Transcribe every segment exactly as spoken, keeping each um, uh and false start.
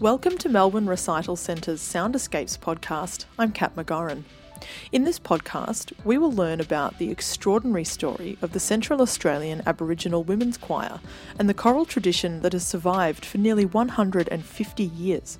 Welcome to Melbourne Recital Centre's Soundscapes podcast. I'm Kat McGoran. In this podcast, we will learn about the extraordinary story of the Central Australian Aboriginal Women's Choir and the choral tradition that has survived for nearly one hundred fifty years.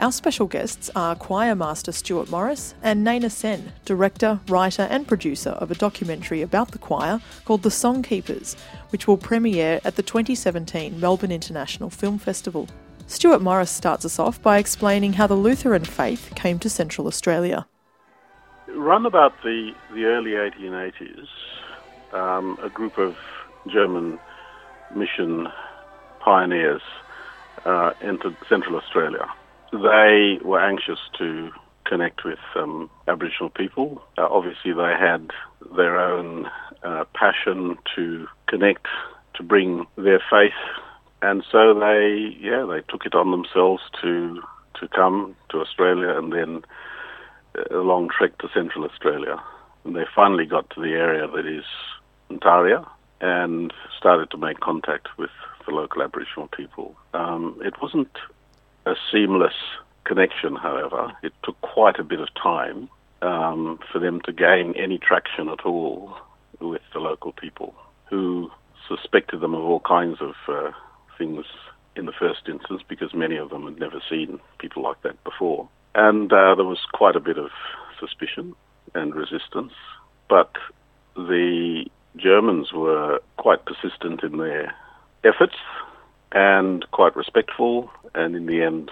Our special guests are choir master Stuart Morris and Naina Sen, director, writer and producer of a documentary about the choir called The Song Keepers, which will premiere at the twenty seventeen Melbourne International Film Festival. Stuart Morris starts us off by explaining how the Lutheran faith came to Central Australia. Around about the, the early eighteen eighties, um, a group of German mission pioneers uh, entered Central Australia. They were anxious to connect with um, Aboriginal people. Uh, obviously, they had their own uh, passion to connect, to bring their faith. And so they, yeah, they took it on themselves to to come to Australia, and then a long trek to Central Australia. And they finally got to the area that is Ntaria and started to make contact with the local Aboriginal people. Um, it wasn't a seamless connection, however. It took quite a bit of time um, for them to gain any traction at all with the local people, who suspected them of all kinds of Uh, things in the first instance, because many of them had never seen people like that before. And uh, there was quite a bit of suspicion and resistance, but the Germans were quite persistent in their efforts and quite respectful, and in the end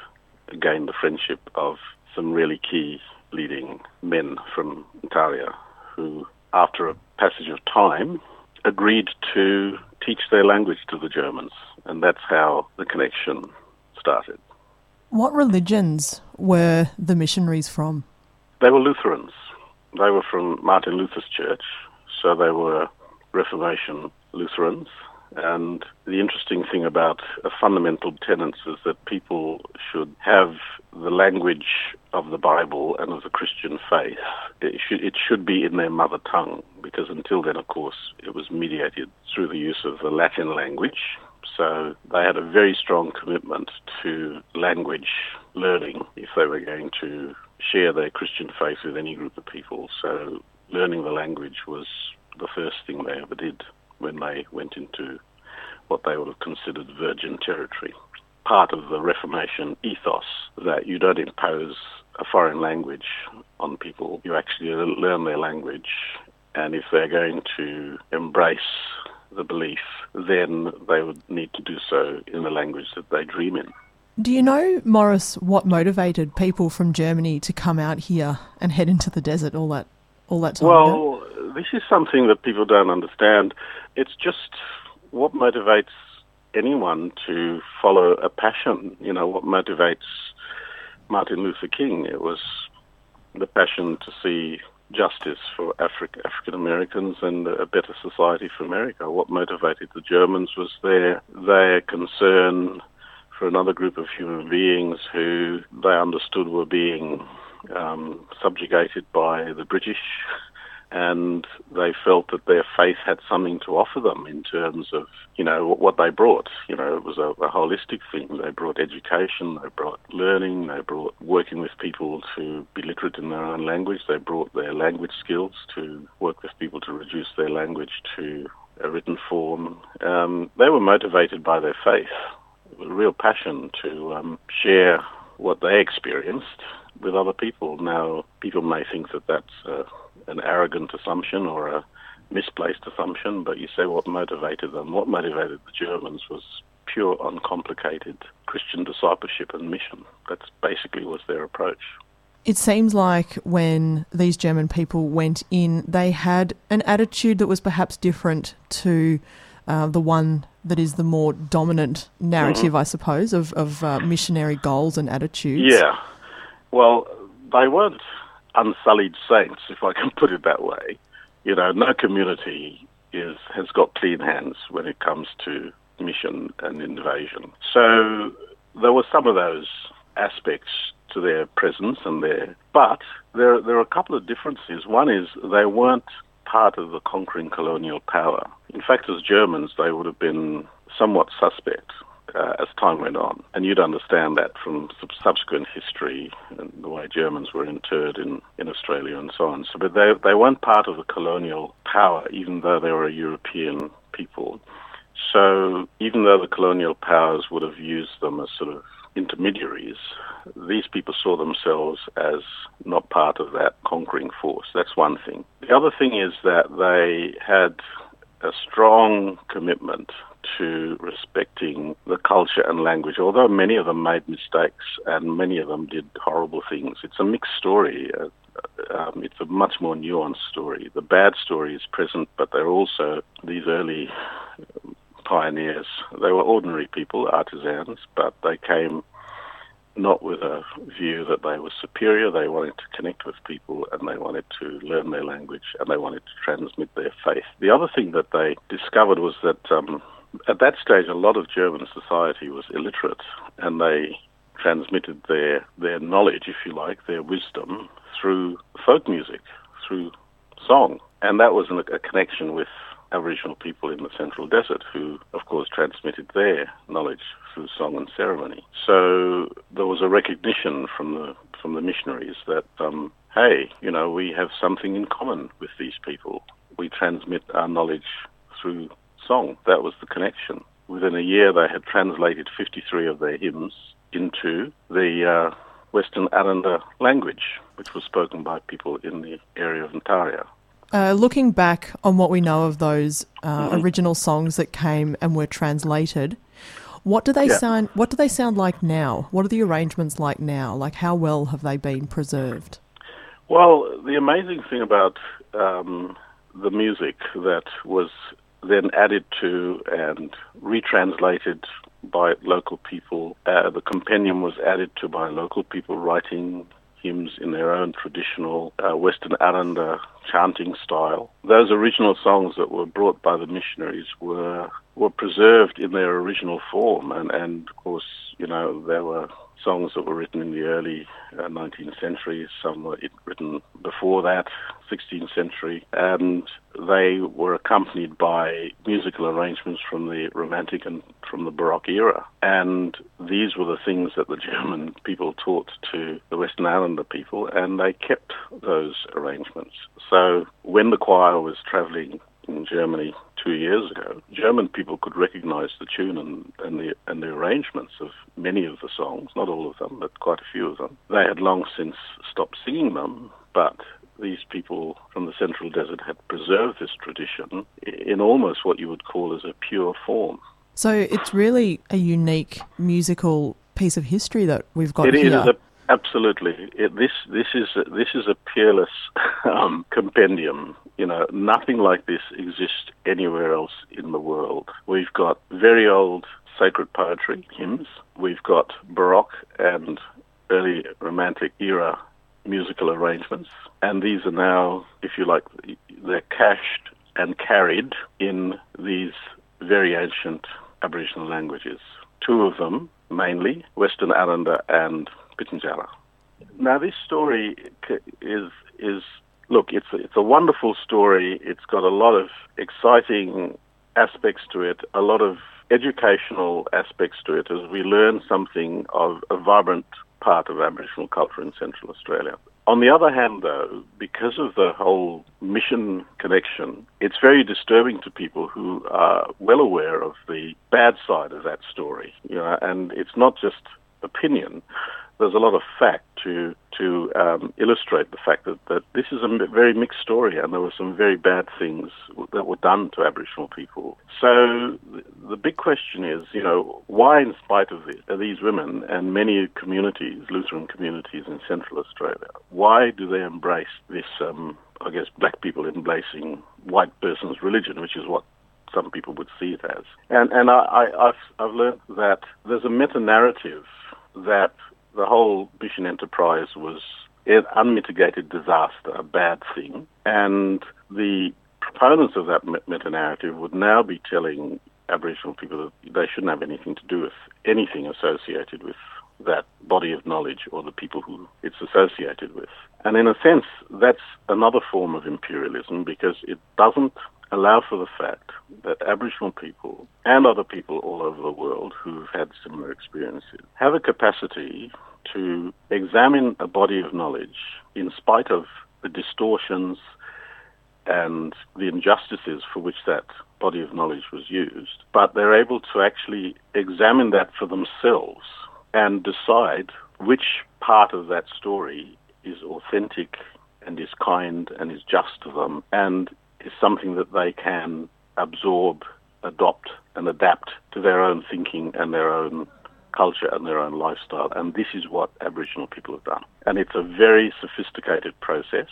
gained the friendship of some really key leading men from Ntaria, who, after a passage of time, agreed to teach their language to the Germans, and that's how the connection started. What religions were the missionaries from? They were Lutherans. They were from Martin Luther's church, so they were Reformation Lutherans. And the interesting thing about a fundamental tenet is that people should have the language of the Bible and of the Christian faith. It should, it should be in their mother tongue, because until then, of course, it was mediated through the use of the Latin language. So they had a very strong commitment to language learning if they were going to share their Christian faith with any group of people. So learning the language was the first thing they ever did when they went into what they would have considered virgin territory. Part of the Reformation ethos that you don't impose a foreign language on people. You actually learn their language, and if they're going to embrace the belief, then they would need to do so in the language that they dream in. Do you know, Morris, what motivated people from Germany to come out here and head into the desert all that all that time Well, ago? This is something that people don't understand. It's just what motivates anyone to follow a passion. You know, what motivates Martin Luther King? It was the passion to see justice for Africa, African Americans and a better society for America. What motivated the Germans was their, their concern for another group of human beings who they understood were being um, subjugated by the British. And they felt that their faith had something to offer them in terms of, you know, what they brought. You know, it was a, a holistic thing. They brought education, they brought learning, they brought working with people to be literate in their own language. They brought their language skills to work with people to reduce their language to a written form. Um, they were motivated by their faith, a real passion to um, share what they experienced with other people. Now, people may think that that's uh, an arrogant assumption or a misplaced assumption, but you say what motivated them. What motivated the Germans was pure, uncomplicated Christian discipleship and mission. That's basically was their approach. It seems like when these German people went in, they had an attitude that was perhaps different to uh, the one that is the more dominant narrative, mm-hmm. I suppose, of, of uh, missionary goals and attitudes. Yeah. Well, they weren't unsullied saints, if I can put it that way. You know, no community is has got clean hands when it comes to mission and invasion. So there were some of those aspects to their presence and their... But there, there are a couple of differences. One is they weren't part of the conquering colonial power. In fact, as Germans, they would have been somewhat suspect uh, as time went on. And you'd understand that from subsequent history and the way Germans were interred in, in Australia and so on. So, but they they weren't part of the colonial power, even though they were a European people. So even though the colonial powers would have used them as sort of intermediaries, these people saw themselves as not part of that conquering force. That's one thing. The other thing is that they had a strong commitment to respecting the culture and language, although many of them made mistakes and many of them did horrible things. It's a mixed story. Uh, um, it's a much more nuanced story. The bad story is present, but they're also these early um, pioneers. They were ordinary people, artisans, but they came not with a view that they were superior. They wanted to connect with people and they wanted to learn their language and they wanted to transmit their faith. The other thing that they discovered was that um, at that stage a lot of German society was illiterate, and they transmitted their, their knowledge, if you like, their wisdom, through folk music, through song. And that was a connection with Aboriginal people in the Central Desert, who, of course, transmitted their knowledge through song and ceremony. So there was a recognition from the from the missionaries that, um, hey, you know, we have something in common with these people. We transmit our knowledge through song. That was the connection. Within a year, they had translated fifty-three of their hymns into the uh, Western Arrernte language, which was spoken by people in the area of Ntaria. Uh, looking back on what we know of those uh, mm-hmm. original songs that came and were translated, what do they yeah. sound? What do they sound like now? What are the arrangements like now? Like, how well have they been preserved? Well, the amazing thing about um, the music that was then added to and retranslated by local people, uh, the compendium was added to by local people writing hymns in their own traditional uh, Western Arrernte chanting style. Those original songs that were brought by the missionaries were were preserved in their original form, and, and of course, you know, there were songs that were written in the early uh, nineteenth century, some were written before that, sixteenth century, and they were accompanied by musical arrangements from the Romantic and from the Baroque era. And these were the things that the German people taught to the Western Islander people, and they kept those arrangements. So when the choir was travelling in Germany two years ago, German people could recognise the tune and, and the and the arrangements of many of the songs, not all of them, but quite a few of them. They had long since stopped singing them, but these people from the Central Desert had preserved this tradition in almost what you would call as a pure form. So it's really a unique musical piece of history that we've got it here. It is a, absolutely. It, this this is this is a peerless um, compendium. You know, nothing like this exists anywhere else in the world. We've got very old sacred poetry, hymns. We've got Baroque and early Romantic era musical arrangements. And these are now, if you like, they're cached and carried in these very ancient Aboriginal languages. Two of them, mainly, Western Arrernte and Pitjantjatjara. Now, this story is, is look, it's a, it's a wonderful story. It's got a lot of exciting aspects to it, a lot of educational aspects to it, as we learn something of a vibrant part of Aboriginal culture in Central Australia. On the other hand, though, because of the whole mission connection, it's very disturbing to people who are well aware of the bad side of that story. You know, and it's not just opinion. There's a lot of fact to to um, illustrate the fact that, that this is a very mixed story, and there were some very bad things that were done to Aboriginal people. So the big question is, you know, why, in spite of this, are these women and many communities, Lutheran communities in Central Australia, why do they embrace this, um, I guess, black people embracing white person's religion, which is what some people would see it as? And, and I, I, I've, I've learned that there's a meta-narrative that the whole mission enterprise was an unmitigated disaster, a bad thing. And the proponents of that meta-narrative would now be telling Aboriginal people that they shouldn't have anything to do with anything associated with that body of knowledge or the people who it's associated with. And in a sense, that's another form of imperialism, because it doesn't allow for the fact that Aboriginal people and other people all over the world who've had similar experiences have a capacity to examine a body of knowledge in spite of the distortions and the injustices for which that body of knowledge was used, but they're able to actually examine that for themselves and decide which part of that story is authentic and is kind and is just to them and is something that they can absorb, adopt and adapt to their own thinking and their own culture and their own lifestyle. And this is what Aboriginal people have done. And it's a very sophisticated process.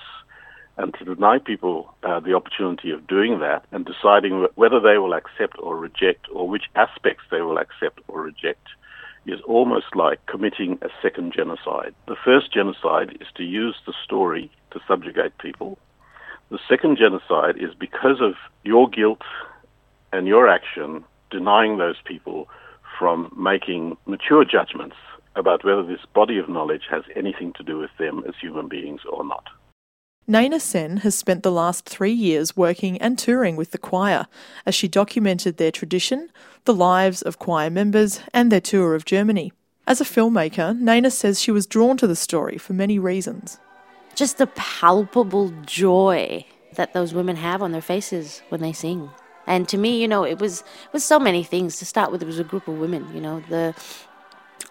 And to deny people uh, the opportunity of doing that and deciding whether they will accept or reject or which aspects they will accept or reject is almost like committing a second genocide. The first genocide is to use the story to subjugate people. The second genocide is because of your guilt and your action denying those people from making mature judgments about whether this body of knowledge has anything to do with them as human beings or not. Naina Sen has spent the last three years working and touring with the choir as she documented their tradition, the lives of choir members and their tour of Germany. As a filmmaker, Naina says she was drawn to the story for many reasons. Just the palpable joy that those women have on their faces when they sing. And to me, you know, it was it was so many things. To start with, it was a group of women, you know. the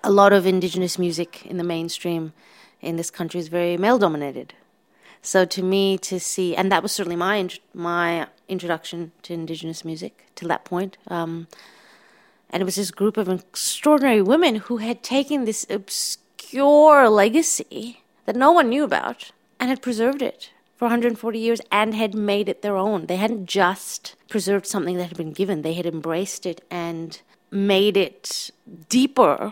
a lot of Indigenous music in the mainstream in this country is very male-dominated. So to me, to see, and that was certainly my my introduction to Indigenous music to that point. Um, and it was this group of extraordinary women who had taken this obscure legacy that no one knew about and had preserved it for one hundred forty years and had made it their own. They hadn't just preserved something that had been given. They had embraced it and made it deeper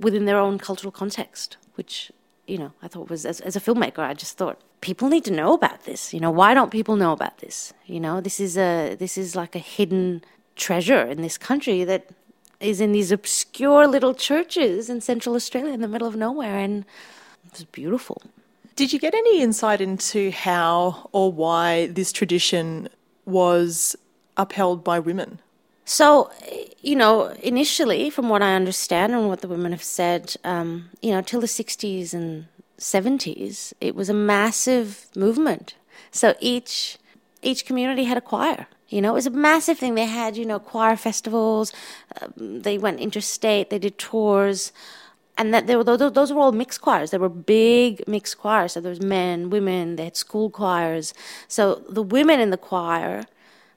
within their own cultural context, which, you know, I thought was, as, as a filmmaker, I just thought, people need to know about this. You know, why don't people know about this? You know, this is a this is like a hidden treasure in this country that is in these obscure little churches in Central Australia in the middle of nowhere, and it was beautiful. Did you get any insight into how or why this tradition was upheld by women? So, you know, initially, from what I understand and what the women have said, um, you know, till the sixties and seventies, it was a massive movement. So each each community had a choir. You know, it was a massive thing. They had, you know, choir festivals. Um, they went interstate. They did tours, and that they were those, those were all mixed choirs. They were big mixed choirs. So there was men, women. They had school choirs. So the women in the choir,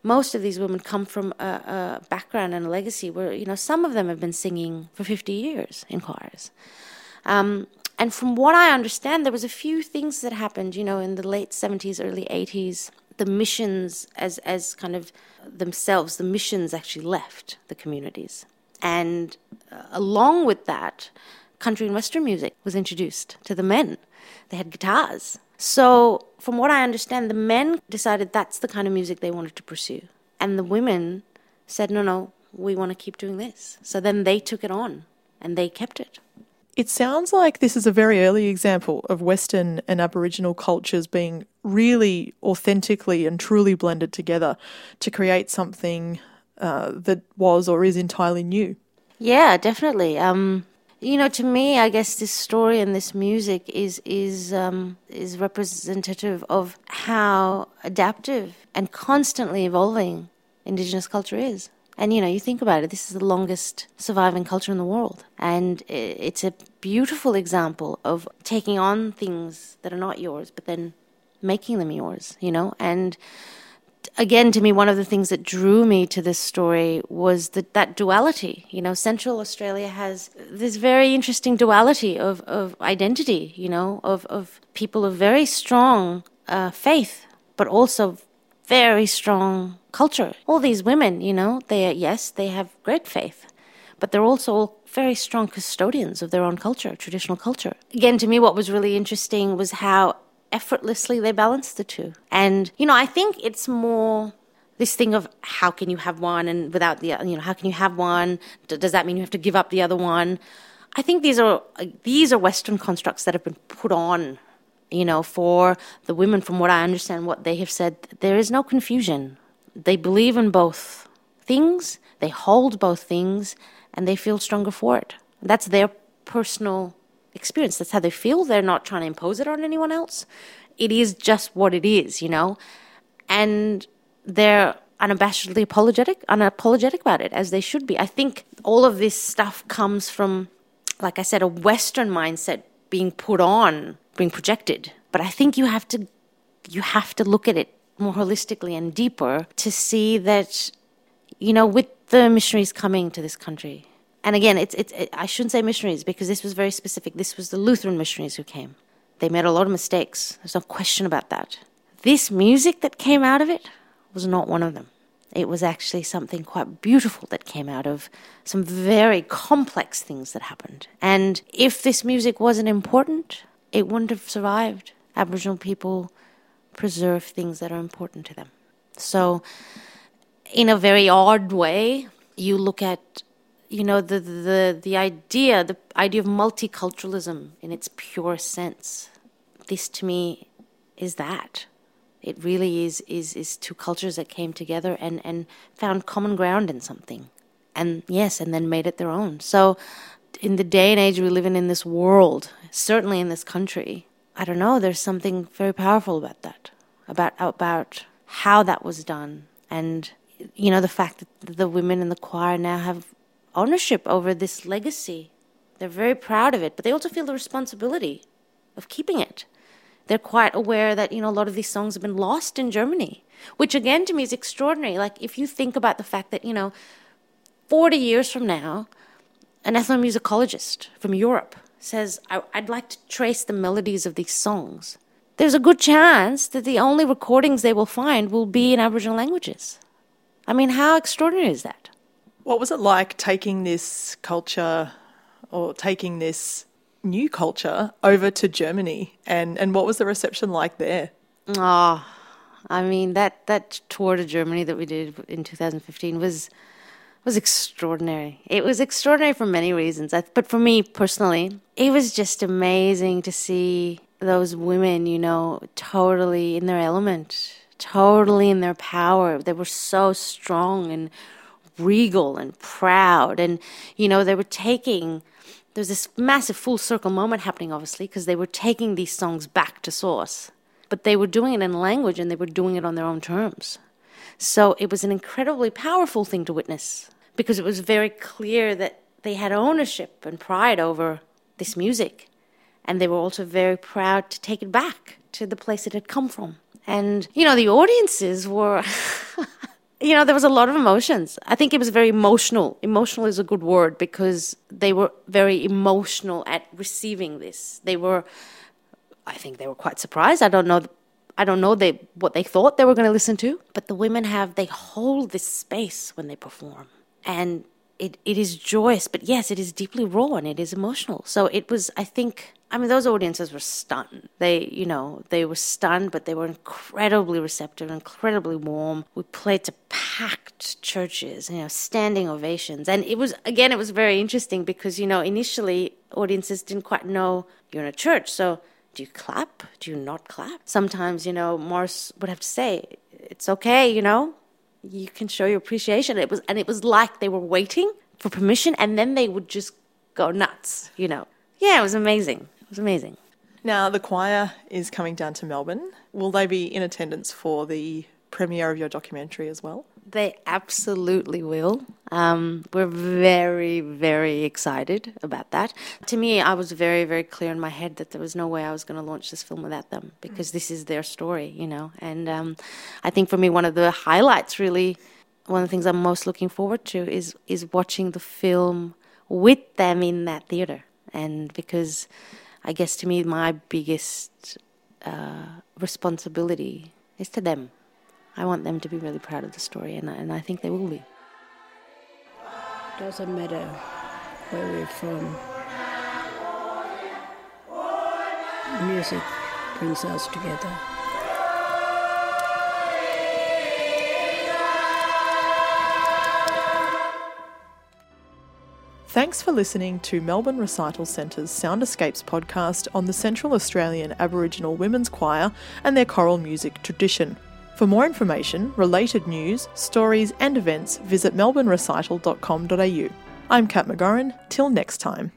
most of these women come from a, a background and a legacy where, you know, some of them have been singing for fifty years in choirs. Um, And from what I understand, there was a few things that happened, you know, in the late seventies, early eighties. The missions as, as kind of themselves, the missions actually left the communities. And uh, along with that, country and Western music was introduced to the men. They had guitars. So from what I understand, the men decided that's the kind of music they wanted to pursue. And the women said, no, no, we want to keep doing this. So then they took it on and they kept it. It sounds like this is a very early example of Western and Aboriginal cultures being really authentically and truly blended together to create something uh, that was or is entirely new. Yeah, definitely. Um, you know, to me, I guess this story and this music is is um, is representative of how adaptive and constantly evolving Indigenous culture is. And, you know, you think about it, this is the longest surviving culture in the world. And it's a beautiful example of taking on things that are not yours, but then making them yours, you know. And again, to me, one of the things that drew me to this story was the, that duality. You know, Central Australia has this very interesting duality of, of identity, you know, of, of people of very strong uh, faith, but also very strong culture. All these women, you know, they are, yes, they have great faith, but they're also all very strong custodians of their own culture, traditional culture. Again, to me, what was really interesting was how effortlessly they balanced the two. And, you know, I think it's more this thing of how can you have one and without the other, you know, how can you have one? Does that mean you have to give up the other one? I think these are these are Western constructs that have been put on, you know, for the women. From what I understand, what they have said, there is no confusion. they believe in both things, they hold both things, and they feel stronger for it. That's their personal experience. That's how they feel. They're not trying to impose it on anyone else. It is just what it is, you know. And they're unabashedly apologetic, unapologetic about it, as they should be. I think all of this stuff comes from, like I said, a Western mindset being put on, being projected. But I think you have to, you have to look at it more holistically and deeper to see that, you know, with the missionaries coming to this country, and again, it's it's it, I shouldn't say missionaries because this was very specific. This was the Lutheran missionaries who came. They made a lot of mistakes. There's no question about that. This music that came out of it was not one of them. It was actually something quite beautiful that came out of some very complex things that happened. And if this music wasn't important, it wouldn't have survived. Aboriginal people preserve things that are important to them. So in a very odd way, you look at, you know, the the the idea, the idea of multiculturalism in its pure sense. This to me is that. It really is is is two cultures that came together and, and found common ground in something. And yes, and then made it their own. So in the day and age we live in in this world, certainly in this country, I don't know, there's something very powerful about that, about about how that was done. And, you know, the fact that the women in the choir now have ownership over this legacy. They're very proud of it, but they also feel the responsibility of keeping it. They're quite aware that, you know, a lot of these songs have been lost in Germany, which again to me is extraordinary. Like if you think about the fact that, you know, forty years from now, an ethnomusicologist from Europe says, I- I'd like to trace the melodies of these songs. There's a good chance that the only recordings they will find will be in Aboriginal languages. I mean, how extraordinary is that? What was it like taking this culture or taking this new culture over to Germany, and, and what was the reception like there? Oh, I mean, that, that tour to Germany that we did in two thousand fifteen was was extraordinary. It was extraordinary for many reasons, I, but for me personally, it was just amazing to see those women, you know, totally in their element, totally in their power. They were so strong and regal and proud, and, you know, they were taking... There's this massive full circle moment happening, obviously, because they were taking these songs back to source. But they were doing it in language and they were doing it on their own terms. So it was an incredibly powerful thing to witness because it was very clear that they had ownership and pride over this music. And they were also very proud to take it back to the place it had come from. And, you know, the audiences were... You know, there was a lot of emotions. I think it was very emotional. Emotional is a good word because they were very emotional at receiving this. They were, I think they were quite surprised. I don't know, I don't know they, what they thought they were going to listen to. But the women have, they hold this space when they perform. And it, it is joyous, but yes, it is deeply raw and it is emotional. So it was, I think, I mean, those audiences were stunned. They, you know, they were stunned, but they were incredibly receptive, incredibly warm. We played to packed churches, you know, standing ovations. And it was, again, it was very interesting because, you know, initially audiences didn't quite know you're in a church. So do you clap? Do you not clap? Sometimes, you know, Morris would have to say, it's okay, you know, you can show your appreciation. It was, and it was like they were waiting for permission and then they would just go nuts, you know. Yeah, it was amazing. It was amazing. Now, the choir is coming down to Melbourne. Will they be in attendance for the premiere of your documentary as well? They absolutely will. Um, we're very, very excited about that. To me, I was very, very clear in my head that there was no way I was going to launch this film without them because this is their story, you know. And um, I think for me, one of the highlights really, one of the things I'm most looking forward to is is watching the film with them in that theatre. And because I guess to me my biggest uh, responsibility is to them. I want them to be really proud of the story, and, and I think they will be. It doesn't matter where we're from. Music brings us together. Thanks for listening to Melbourne Recital Centre's Soundscapes podcast on the Central Australian Aboriginal Women's Choir and their choral music tradition. For more information, related news, stories and events, visit melbourne recital dot com dot a u. I'm Kat McGoran. Till next time.